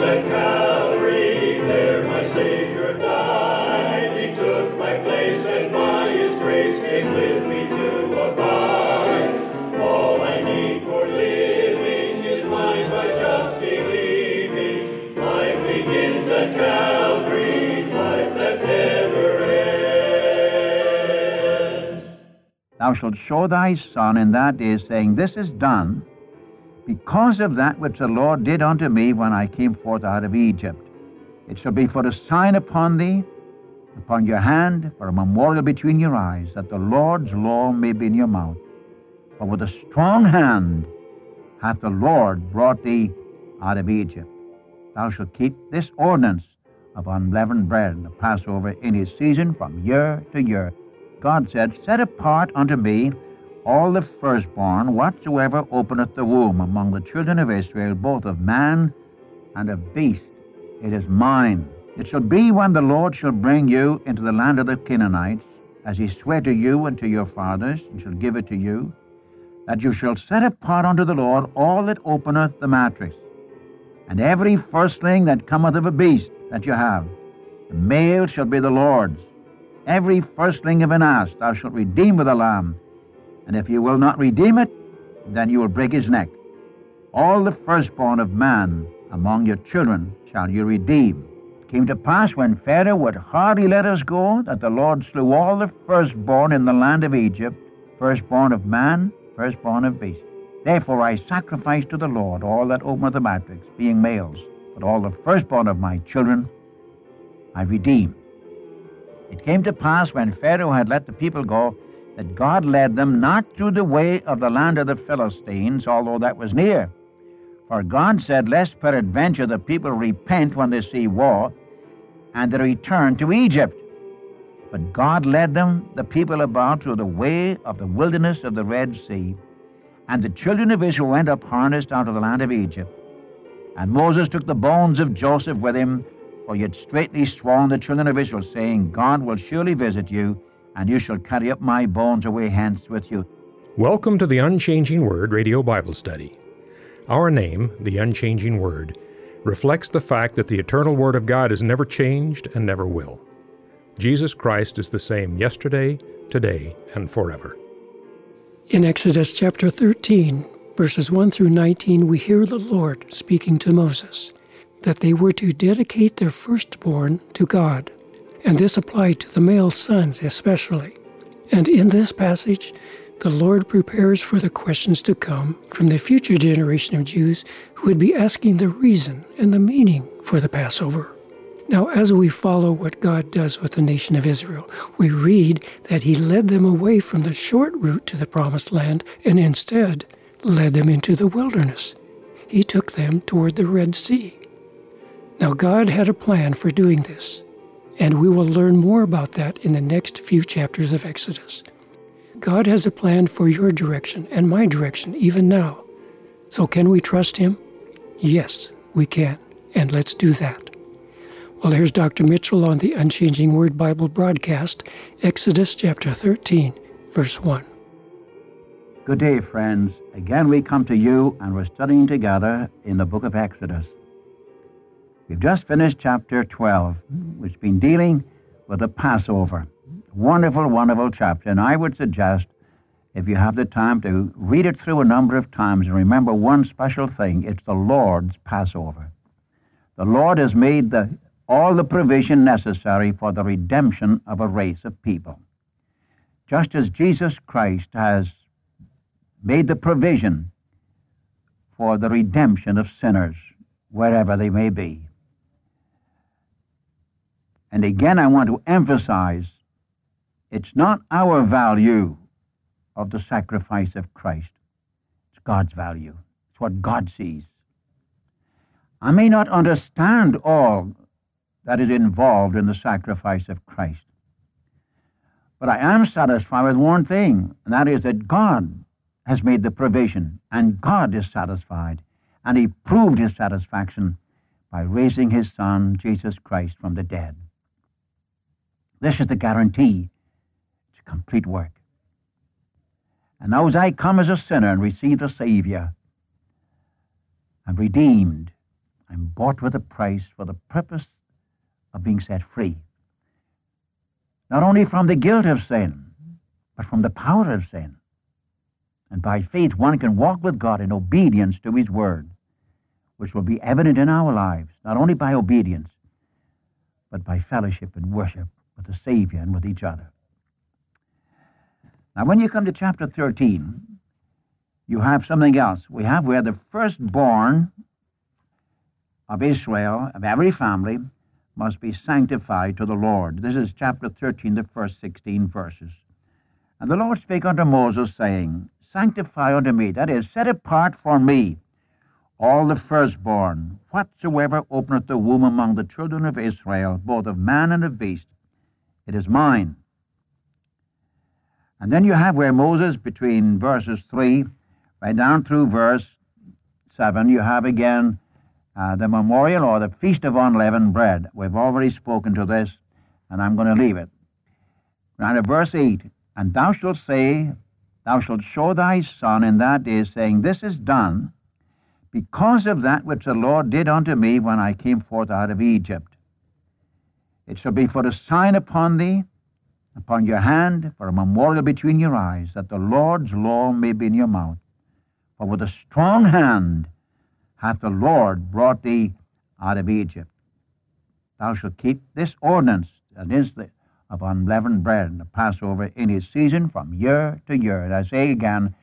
cross at Calvary, there my Savior died. He took my place, and by His grace came with me to abide. All I need for living is mine by just believing. Life begins at Calvary, life that never ends. Thou shalt show thy son in that day, saying, This is done, because of that which the Lord did unto me when I came forth out of Egypt. It shall be for a sign upon thee, upon your hand, for a memorial between your eyes, that the Lord's law may be in your mouth. For with a strong hand hath the Lord brought thee out of Egypt. Thou shalt keep this ordinance of unleavened bread and the Passover in his season from year to year. God said, Set apart unto me all the firstborn whatsoever openeth the womb among the children of Israel, both of man and of beast, it is mine. It shall be when the Lord shall bring you into the land of the Canaanites, as he sware to you and to your fathers, and shall give it to you, that you shall set apart unto the Lord all that openeth the matrix, and every firstling that cometh of a beast that you have, the male shall be the Lord's. Every firstling of an ass thou shalt redeem with a lamb, and if you will not redeem it, then you will break his neck. All the firstborn of man among your children shall you redeem. It came to pass when Pharaoh would hardly let us go, that the Lord slew all the firstborn in the land of Egypt, firstborn of man, firstborn of beast. Therefore I sacrifice to the Lord all that openeth the matrix, being males, but all the firstborn of my children I redeem. It came to pass when Pharaoh had let the people go, that God led them not through the way of the land of the Philistines, although that was near. For God said, Lest peradventure the people repent when they see war, and they return to Egypt. But God led them, the people, about through the way of the wilderness of the Red Sea. And the children of Israel went up harnessed out of the land of Egypt. And Moses took the bones of Joseph with him, for he had straitly sworn the children of Israel, saying, God will surely visit you, and you shall carry up my bones away hence with you. Welcome to the Unchanging Word Radio Bible Study. Our name, the Unchanging Word, reflects the fact that the eternal Word of God is never changed and never will. Jesus Christ is the same yesterday, today, and forever. In Exodus chapter 13, verses 1 through 19, we hear the Lord speaking to Moses, that they were to dedicate their firstborn to God. And this applied to the male sons especially. And in this passage, the Lord prepares for the questions to come from the future generation of Jews who would be asking the reason and the meaning for the Passover. Now, as we follow what God does with the nation of Israel, we read that He led them away from the short route to the Promised Land and instead led them into the wilderness. He took them toward the Red Sea. Now, God had a plan for doing this, and we will learn more about that in the next few chapters of Exodus. God has a plan for your direction and my direction even now. So can we trust Him? Yes, we can, and let's do that. Well, here's Dr. Mitchell on the Unchanging Word Bible broadcast, Exodus chapter 13, verse 1. Good day, friends. Again we come to you, and we're studying together in the book of Exodus. We've just finished chapter 12, which has been dealing with the Passover. Wonderful, wonderful chapter. And I would suggest, if you have the time, to read it through a number of times and remember one special thing. It's the Lord's Passover. The Lord has made all the provision necessary for the redemption of a race of people. Just as Jesus Christ has made the provision for the redemption of sinners, wherever they may be. And again, I want to emphasize, it's not our value of the sacrifice of Christ. It's God's value. It's what God sees. I may not understand all that is involved in the sacrifice of Christ, but I am satisfied with one thing, and that is that God has made the provision, and God is satisfied, and He proved His satisfaction by raising His Son, Jesus Christ, from the dead. This is the guarantee. It's a complete work. And now as I come as a sinner and receive the Savior, I'm redeemed, I'm bought with a price for the purpose of being set free, not only from the guilt of sin, but from the power of sin. And by faith one can walk with God in obedience to his word, which will be evident in our lives, not only by obedience, but by fellowship and worship with the Savior and with each other. Now, when you come to chapter 13, you have something else. We have the firstborn of Israel, of every family, must be sanctified to the Lord. This is chapter 13, the first 16 verses. And the Lord spake unto Moses, saying, Sanctify unto me, that is, set apart for me, all the firstborn, whatsoever openeth the womb among the children of Israel, both of man and of beast, it is mine. And then you have where Moses, between verses 3 right down through verse 7, you have again the memorial or the Feast of Unleavened Bread. We've already spoken to this, and I'm going to leave it. Now to verse 8, And thou shalt say, thou shalt show thy son in that day, saying, This is done because of that which the Lord did unto me when I came forth out of Egypt. It shall be for a sign upon thee, upon your hand, for a memorial between your eyes, that the Lord's law may be in your mouth. For with a strong hand hath the Lord brought thee out of Egypt. Thou shalt keep this ordinance, that is, of unleavened bread and the Passover in its season from year to year. And I say again,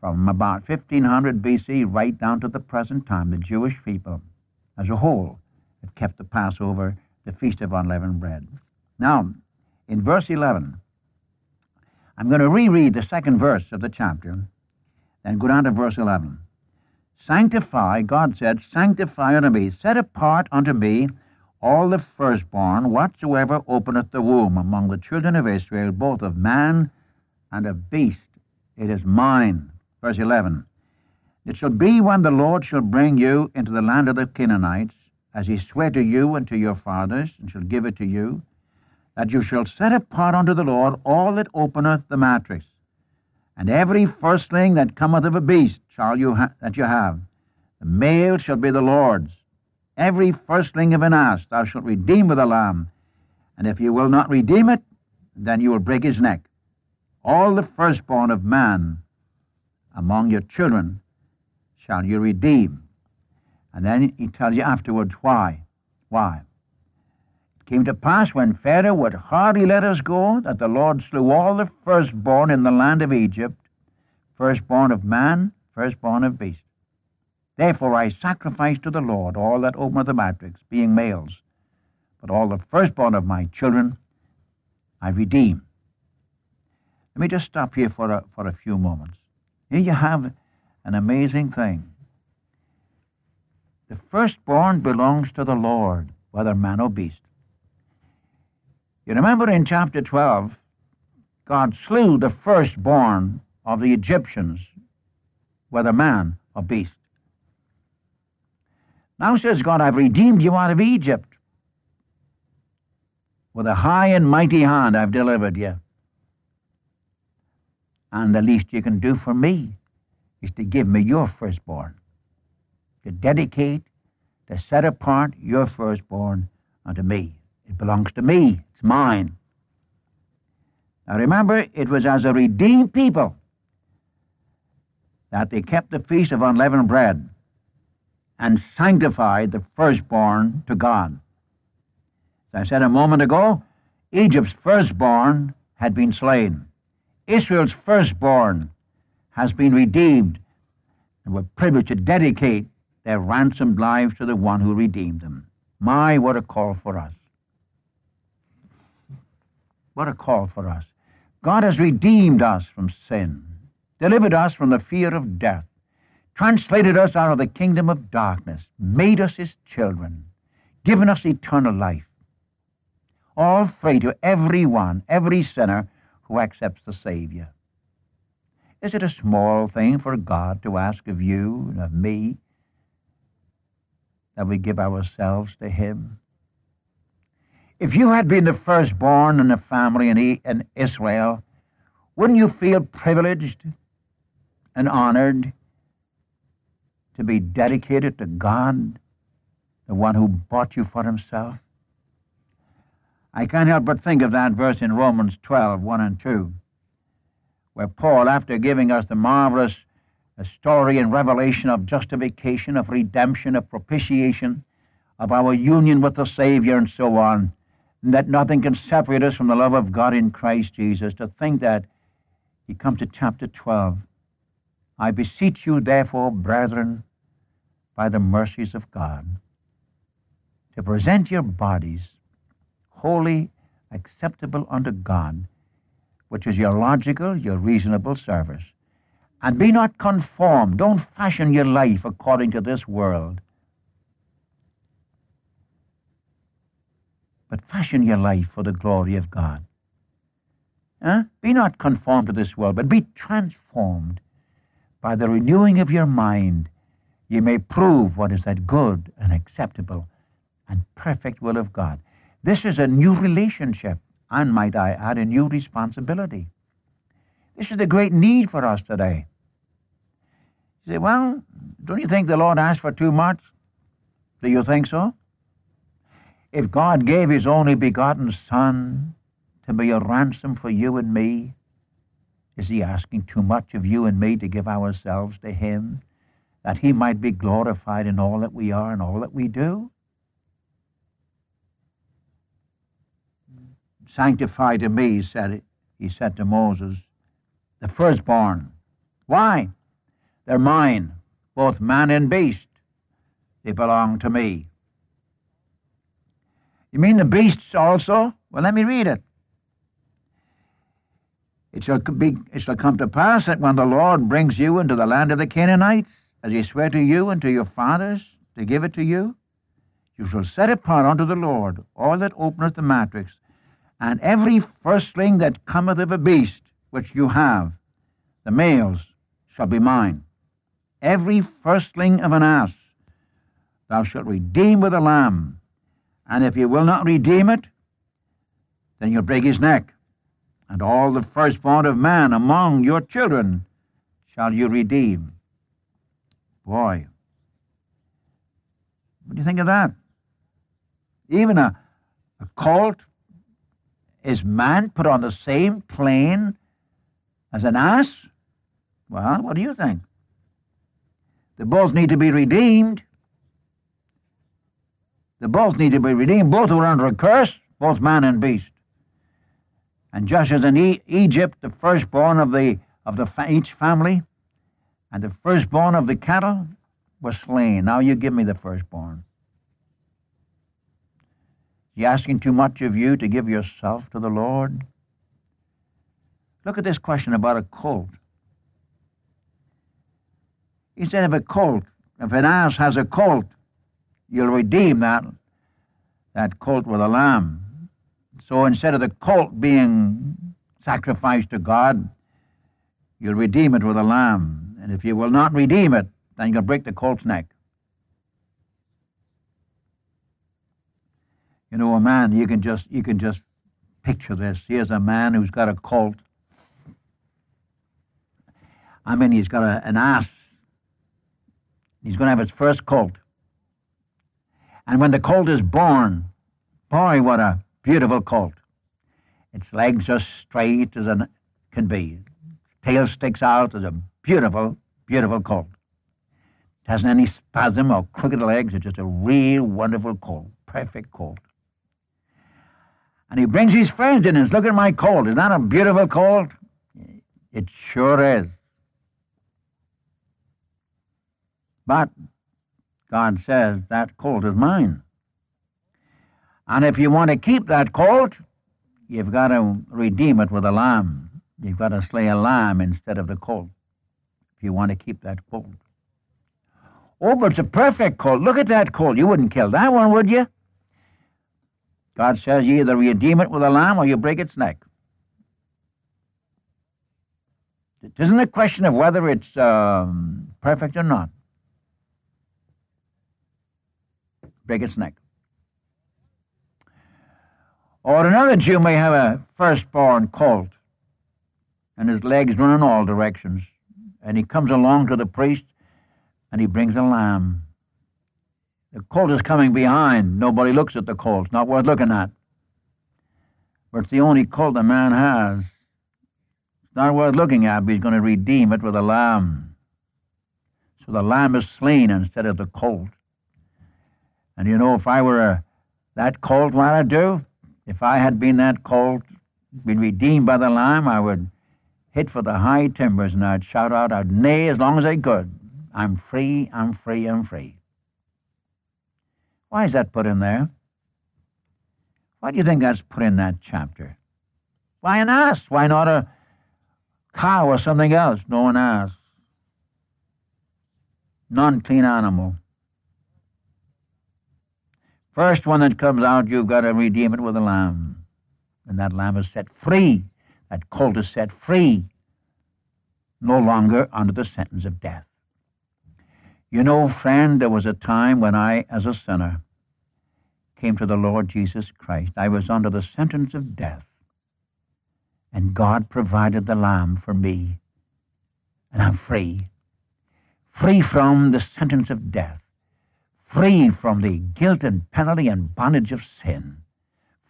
from about 1500 B.C. right down to the present time, the Jewish people as a whole have kept the Passover, the Feast of Unleavened Bread. Now, in verse 11, I'm going to reread the second verse of the chapter, then go down to verse 11. Sanctify, God said, sanctify unto me, set apart unto me all the firstborn, whatsoever openeth the womb among the children of Israel, both of man and of beast, it is mine. Verse 11, It shall be when the Lord shall bring you into the land of the Canaanites, as he sware to you and to your fathers, and shall give it to you, that you shall set apart unto the Lord all that openeth the matrix, and every firstling that cometh of a beast shall you that you have. The male shall be the Lord's. Every firstling of an ass thou shalt redeem with a lamb, and if you will not redeem it, then you will break his neck. All the firstborn of man among your children shall you redeem. And then he tells you afterwards why. Why? It came to pass when Pharaoh would hardly let us go, that the Lord slew all the firstborn in the land of Egypt, firstborn of man, firstborn of beast. Therefore I sacrifice to the Lord all that openeth the matrix, being males. But all the firstborn of my children I redeem. Let me just stop here for a few moments. Here you have an amazing thing. The firstborn belongs to the Lord, whether man or beast. You remember in chapter 12, God slew the firstborn of the Egyptians, whether man or beast. Now says God, I've redeemed you out of Egypt. With a high and mighty hand I've delivered you. And the least you can do for me is to give me your firstborn, to dedicate, to set apart your firstborn unto me. It belongs to me. It's mine. Now remember, it was as a redeemed people that they kept the Feast of Unleavened Bread and sanctified the firstborn to God. As I said a moment ago, Egypt's firstborn had been slain. Israel's firstborn has been redeemed, and were privileged to dedicate their ransomed lives to the one who redeemed them. My, what a call for us. What a call for us. God has redeemed us from sin, delivered us from the fear of death, translated us out of the kingdom of darkness, made us his children, given us eternal life, all free to everyone, every sinner who accepts the Savior. Is it a small thing for God to ask of you and of me that we give ourselves to him? If you had been the firstborn in a family in Israel, wouldn't you feel privileged and honored to be dedicated to God the one who bought you for himself? I can't help but think of that verse in Romans 12:1-2, where Paul, after giving us the marvelous story and revelation of justification, of redemption, of propitiation, of our union with the Savior and so on, and that nothing can separate us from the love of God in Christ Jesus, to think that he comes to chapter 12. I beseech you, therefore, brethren, by the mercies of God, to present your bodies holy, acceptable unto God, which is your logical, your reasonable service. And be not conformed. Don't fashion your life according to this world, but fashion your life for the glory of God. Be not conformed to this world, but be transformed by the renewing of your mind. You may prove what is that good and acceptable and perfect will of God. This is a new relationship, and might I add, a new responsibility. This is the great need for us today. You say, well, don't you think the Lord asked for too much? Do you think so? If God gave his only begotten Son to be a ransom for you and me, is he asking too much of you and me to give ourselves to him, that he might be glorified in all that we are and all that we do? Sanctify to me, he said to Moses, the firstborn. Why? They're mine, both man and beast. They belong to me. You mean the beasts also? Well, let me read it. It shall come to pass that when the Lord brings you into the land of the Canaanites, as he sware to you and to your fathers to give it to you, you shall set apart unto the Lord all that openeth the matrix, and every firstling that cometh of a beast which you have, the males shall be mine. Every firstling of an ass thou shalt redeem with a lamb, and if you will not redeem it, then you'll break his neck. And all the firstborn of man among your children shall you redeem. Boy, what do you think of that? Even a colt is man put on the same plane as an ass? Well, what do you think? They both need to be redeemed. They both need to be redeemed. Both were under a curse, both man and beast. And just as in Egypt, the firstborn of each family and the firstborn of the cattle were slain. Now you give me the firstborn. Is he asking too much of you to give yourself to the Lord? Look at this question about a colt. He said if an ass has a colt, you'll redeem that colt with a lamb. So instead of the colt being sacrificed to God, you'll redeem it with a lamb. And if you will not redeem it, then you'll break the colt's neck. You know, a man, you can just picture this. Here's a man who's got a colt. I mean, he's got an ass. He's going to have his first colt. And when the colt is born, boy, what a beautiful colt. Its legs are straight as can be. Tail sticks out as a beautiful, beautiful colt. It hasn't any spasm or crooked legs. It's just a real wonderful colt, perfect colt. And he brings his friends in and says, look at my colt. Isn't that a beautiful colt? It sure is. But God says, that colt is mine. And if you want to keep that colt, you've got to redeem it with a lamb. You've got to slay a lamb instead of the colt, if you want to keep that colt. Oh, but it's a perfect colt. Look at that colt. You wouldn't kill that one, would you? God says you either redeem it with a lamb or you break its neck. It isn't a question of whether it's perfect or not. Break its neck. Or another Jew may have a firstborn colt and his legs run in all directions, and he comes along to the priest and he brings a lamb. The colt is coming behind. Nobody looks at the colt. It's not worth looking at. But it's the only colt a man has. It's not worth looking at, but he's going to redeem it with a lamb. So the lamb is slain instead of the colt. And you know, if I were that colt, what I'd do, if I had been that colt, been redeemed by the lamb, I would hit for the high timbers and I'd shout out, I'd neigh as long as I could. I'm free, I'm free, I'm free. Why is that put in there? Why do you think that's put in that chapter? Why an ass? Why not a cow or something else? No, an ass. Non-clean animal. First one that comes out, you've got to redeem it with a lamb. And that lamb is set free. That colt is set free. No longer under the sentence of death. You know, friend, there was a time when I, as a sinner, came to the Lord Jesus Christ. I was under the sentence of death. And God provided the lamb for me. And I'm free. Free from the sentence of death. Free from the guilt and penalty and bondage of sin.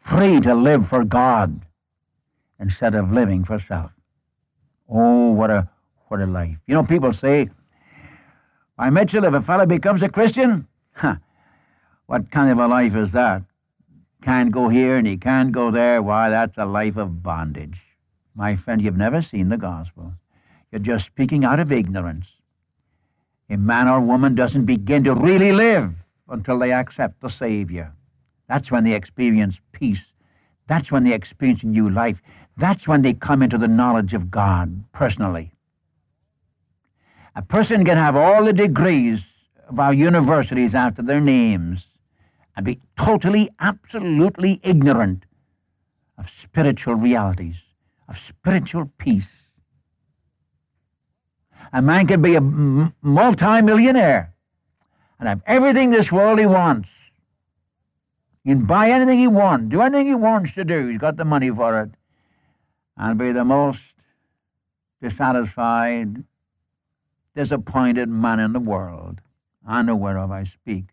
Free to live for God instead of living for self. Oh, what a life. You know, people say, why, Mitchell, if a fellow becomes a Christian, what kind of a life is that? Can't go here and he can't go there. Why, that's a life of bondage. My friend, you've never seen the gospel. You're just speaking out of ignorance. A man or woman doesn't begin to really live until they accept the Savior. That's when they experience peace. That's when they experience new life. That's when they come into the knowledge of God personally. A person can have all the degrees of our universities after their names and be totally, absolutely ignorant of spiritual realities, of spiritual peace. A man can be a multi-millionaire and have everything this world he wants. He can buy anything he wants, do anything he wants to do. He's got the money for it. And be the most dissatisfied, disappointed man in the world. I know whereof I speak.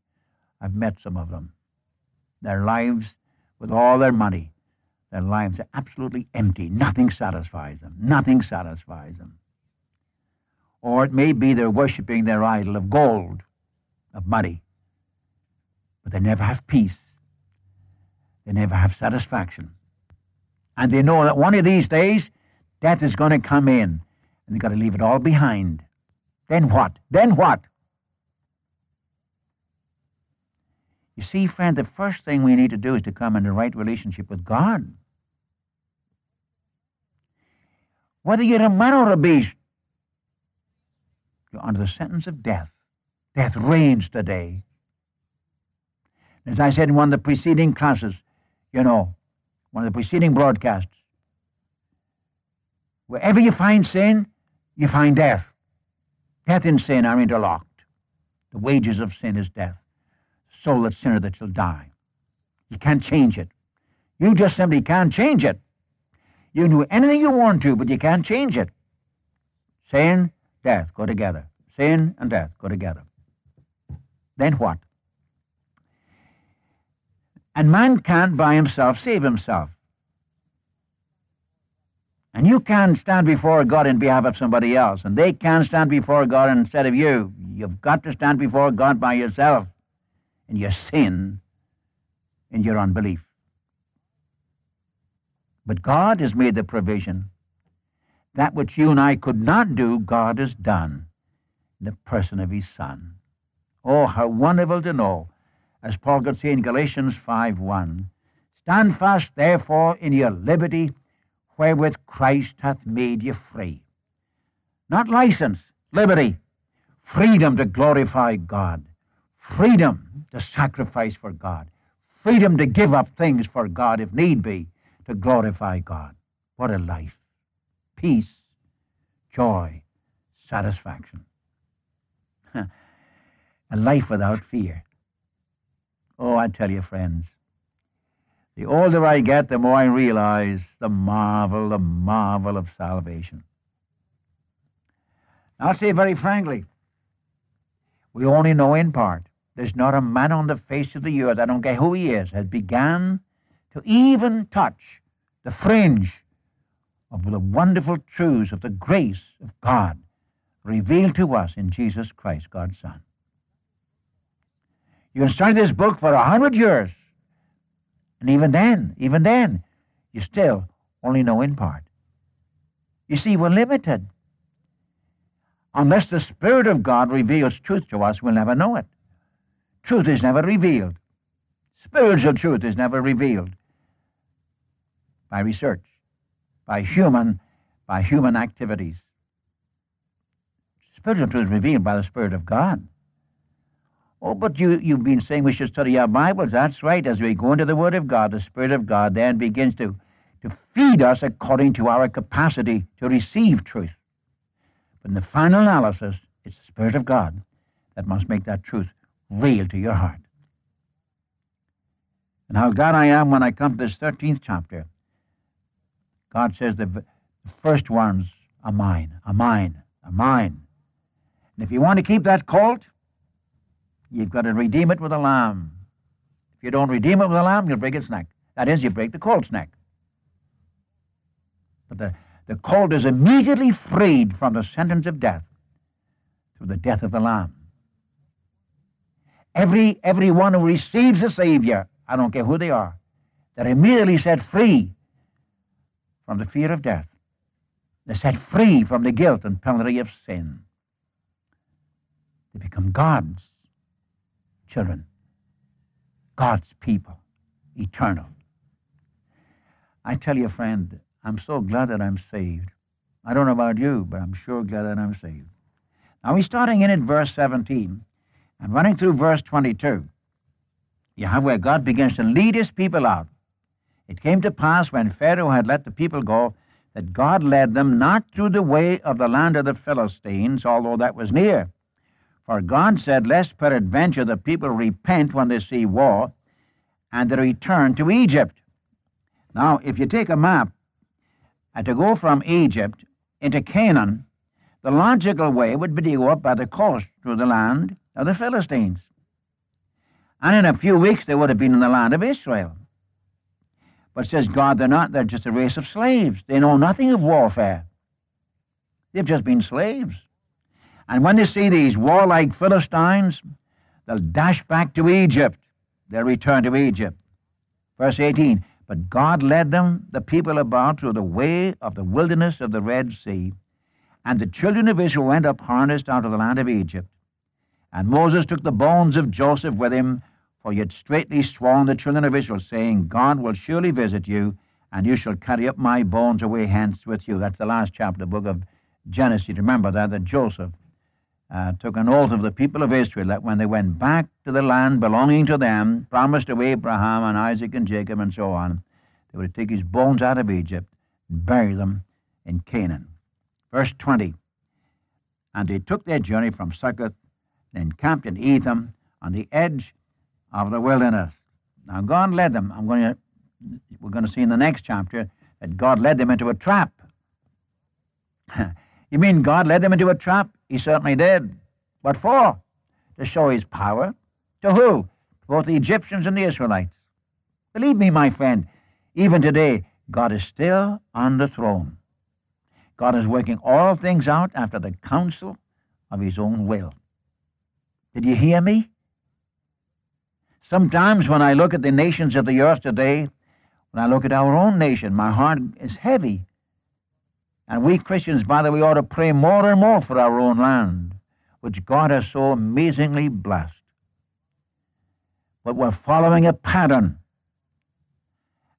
I've met some of them. Their lives, with all their money, their lives are absolutely empty. Nothing satisfies them. Nothing satisfies them. Or it may be they're worshipping their idol of gold, of money. But they never have peace. They never have satisfaction. And they know that one of these days, death is going to come in. And they've got to leave it all behind. Then what? Then what? You see, friend, the first thing we need to do is to come into right relationship with God. Whether you're a man or a beast, you're under the sentence of death. Death reigns today. As I said in one of the preceding classes, you know, one of the preceding broadcasts, wherever you find sin, you find death. Death and sin are interlocked. The wages of sin is death. The soul that sinner that shall die. You can't change it. You just simply can't change it. You can do anything you want to, but you can't change it. Sin, death go together. Sin and death go together. Then what? And man can't by himself save himself. And you can't stand before God in behalf of somebody else, and they can't stand before God instead of you. You've got to stand before God by yourself in your sin, in your unbelief. But God has made the provision. That which you and I could not do, God has done in the person of his Son. Oh, how wonderful to know, as Paul could say in Galatians 5:1, stand fast, therefore, in your liberty, wherewith Christ hath made you free. Not license, liberty, freedom to glorify God, freedom to sacrifice for God, freedom to give up things for God, if need be, to glorify God. What a life. Peace, joy, satisfaction. A life without fear. Oh, I tell you, friends, the older I get, the more I realize the marvel of salvation. I'll say very frankly, we only know in part. There's not a man on the face of the earth, I don't care who he is, has begun to even touch the fringe of the wonderful truths of the grace of God revealed to us in Jesus Christ, God's Son. You can study this book for 100 years, and even then, you still only know in part. You see, we're limited. Unless the Spirit of God reveals truth to us, we'll never know it. Truth is never revealed. Spiritual truth is never revealed by research, by human activities. Spiritual truth is revealed by the Spirit of God. Oh, but you've been saying we should study our Bibles. That's right. As we go into the Word of God, the Spirit of God then begins to feed us according to our capacity to receive truth. But in the final analysis, it's the Spirit of God that must make that truth real to your heart. And how glad I am when I come to this 13th chapter. God says the first ones are mine, are mine, are mine. And if you want to keep that colt, you've got to redeem it with a lamb. If you don't redeem it with a lamb, you'll break its neck. That is, you break the colt's neck. But the colt is immediately freed from the sentence of death through the death of the lamb. Everyone who receives the Savior, I don't care who they are, they're immediately set free from the fear of death. They're set free from the guilt and penalty of sin. They become God's children, God's people, eternal. I tell you, friend, I'm so glad that I'm saved. I don't know about you, but I'm sure glad that I'm saved. Now we're starting in at verse 17 and running through verse 22. You have where God begins to lead his people out. It came to pass when Pharaoh had let the people go that God led them not through the way of the land of the Philistines, although that was near. For God said, lest peradventure the people repent when they see war, and they return to Egypt. Now, if you take a map, and to go from Egypt into Canaan, the logical way would be to go up by the coast through the land of the Philistines. And in a few weeks, they would have been in the land of Israel. But says God, they're not. They're just a race of slaves. They know nothing of warfare. They've just been slaves. And when they see these warlike Philistines, they'll dash back to Egypt. They'll return to Egypt. Verse 18, but God led them, the people, about through the way of the wilderness of the Red Sea. And the children of Israel went up harnessed out of the land of Egypt. And Moses took the bones of Joseph with him, for he had straitly sworn the children of Israel, saying, God will surely visit you, and you shall carry up my bones away hence with you. That's the last chapter of the book of Genesis. Remember that Joseph took an oath of the people of Israel that when they went back to the land belonging to them, promised to Abraham and Isaac and Jacob and so on, they would take his bones out of Egypt and bury them in Canaan. Verse 20, and they took their journey from Succoth, then camped in Etham on the edge of the wilderness. Now God led them. We're going to see in the next chapter that God led them into a trap. You mean God led them into a trap? He certainly did. What for? To show his power. To who? Both the Egyptians and the Israelites. Believe me, my friend, even today, God is still on the throne. God is working all things out after the counsel of his own will. Did you hear me? Sometimes when I look at the nations of the earth today, when I look at our own nation, my heart is heavy. And we Christians, by the way, ought to pray more and more for our own land, which God has so amazingly blessed. But we're following a pattern,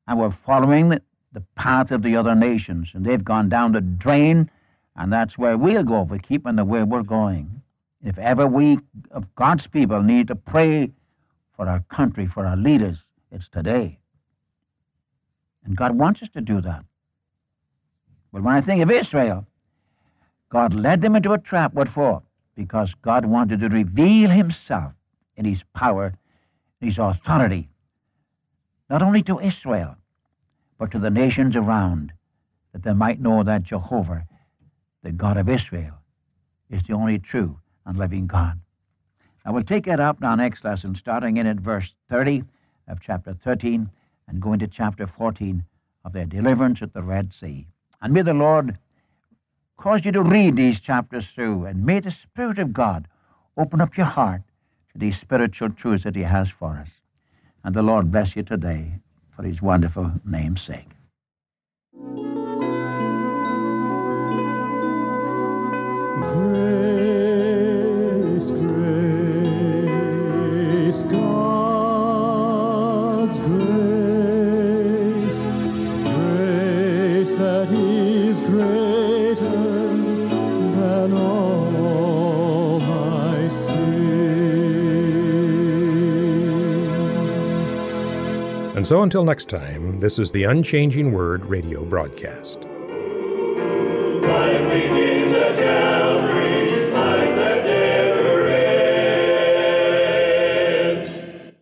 and we're following the path of the other nations, and they've gone down the drain, and that's where we'll go if we keep on the way we're going. If ever we, of God's people, need to pray for our country, for our leaders, it's today. And God wants us to do that. But when I think of Israel, God led them into a trap. What for? Because God wanted to reveal himself in his power, in his authority, not only to Israel, but to the nations around, that they might know that Jehovah, the God of Israel, is the only true and living God. Now, we'll take it up in our next lesson, starting in at verse 30 of chapter 13 and going to chapter 14 of their deliverance at the Red Sea. And may the Lord cause you to read these chapters through, and may the Spirit of God open up your heart to these spiritual truths that he has for us. And the Lord bless you today for his wonderful name's sake. Grace, grace, God's grace, grace that is greater than all my sin. And so until next time, this is the Unchanging Word radio broadcast. Life begins at Calvary.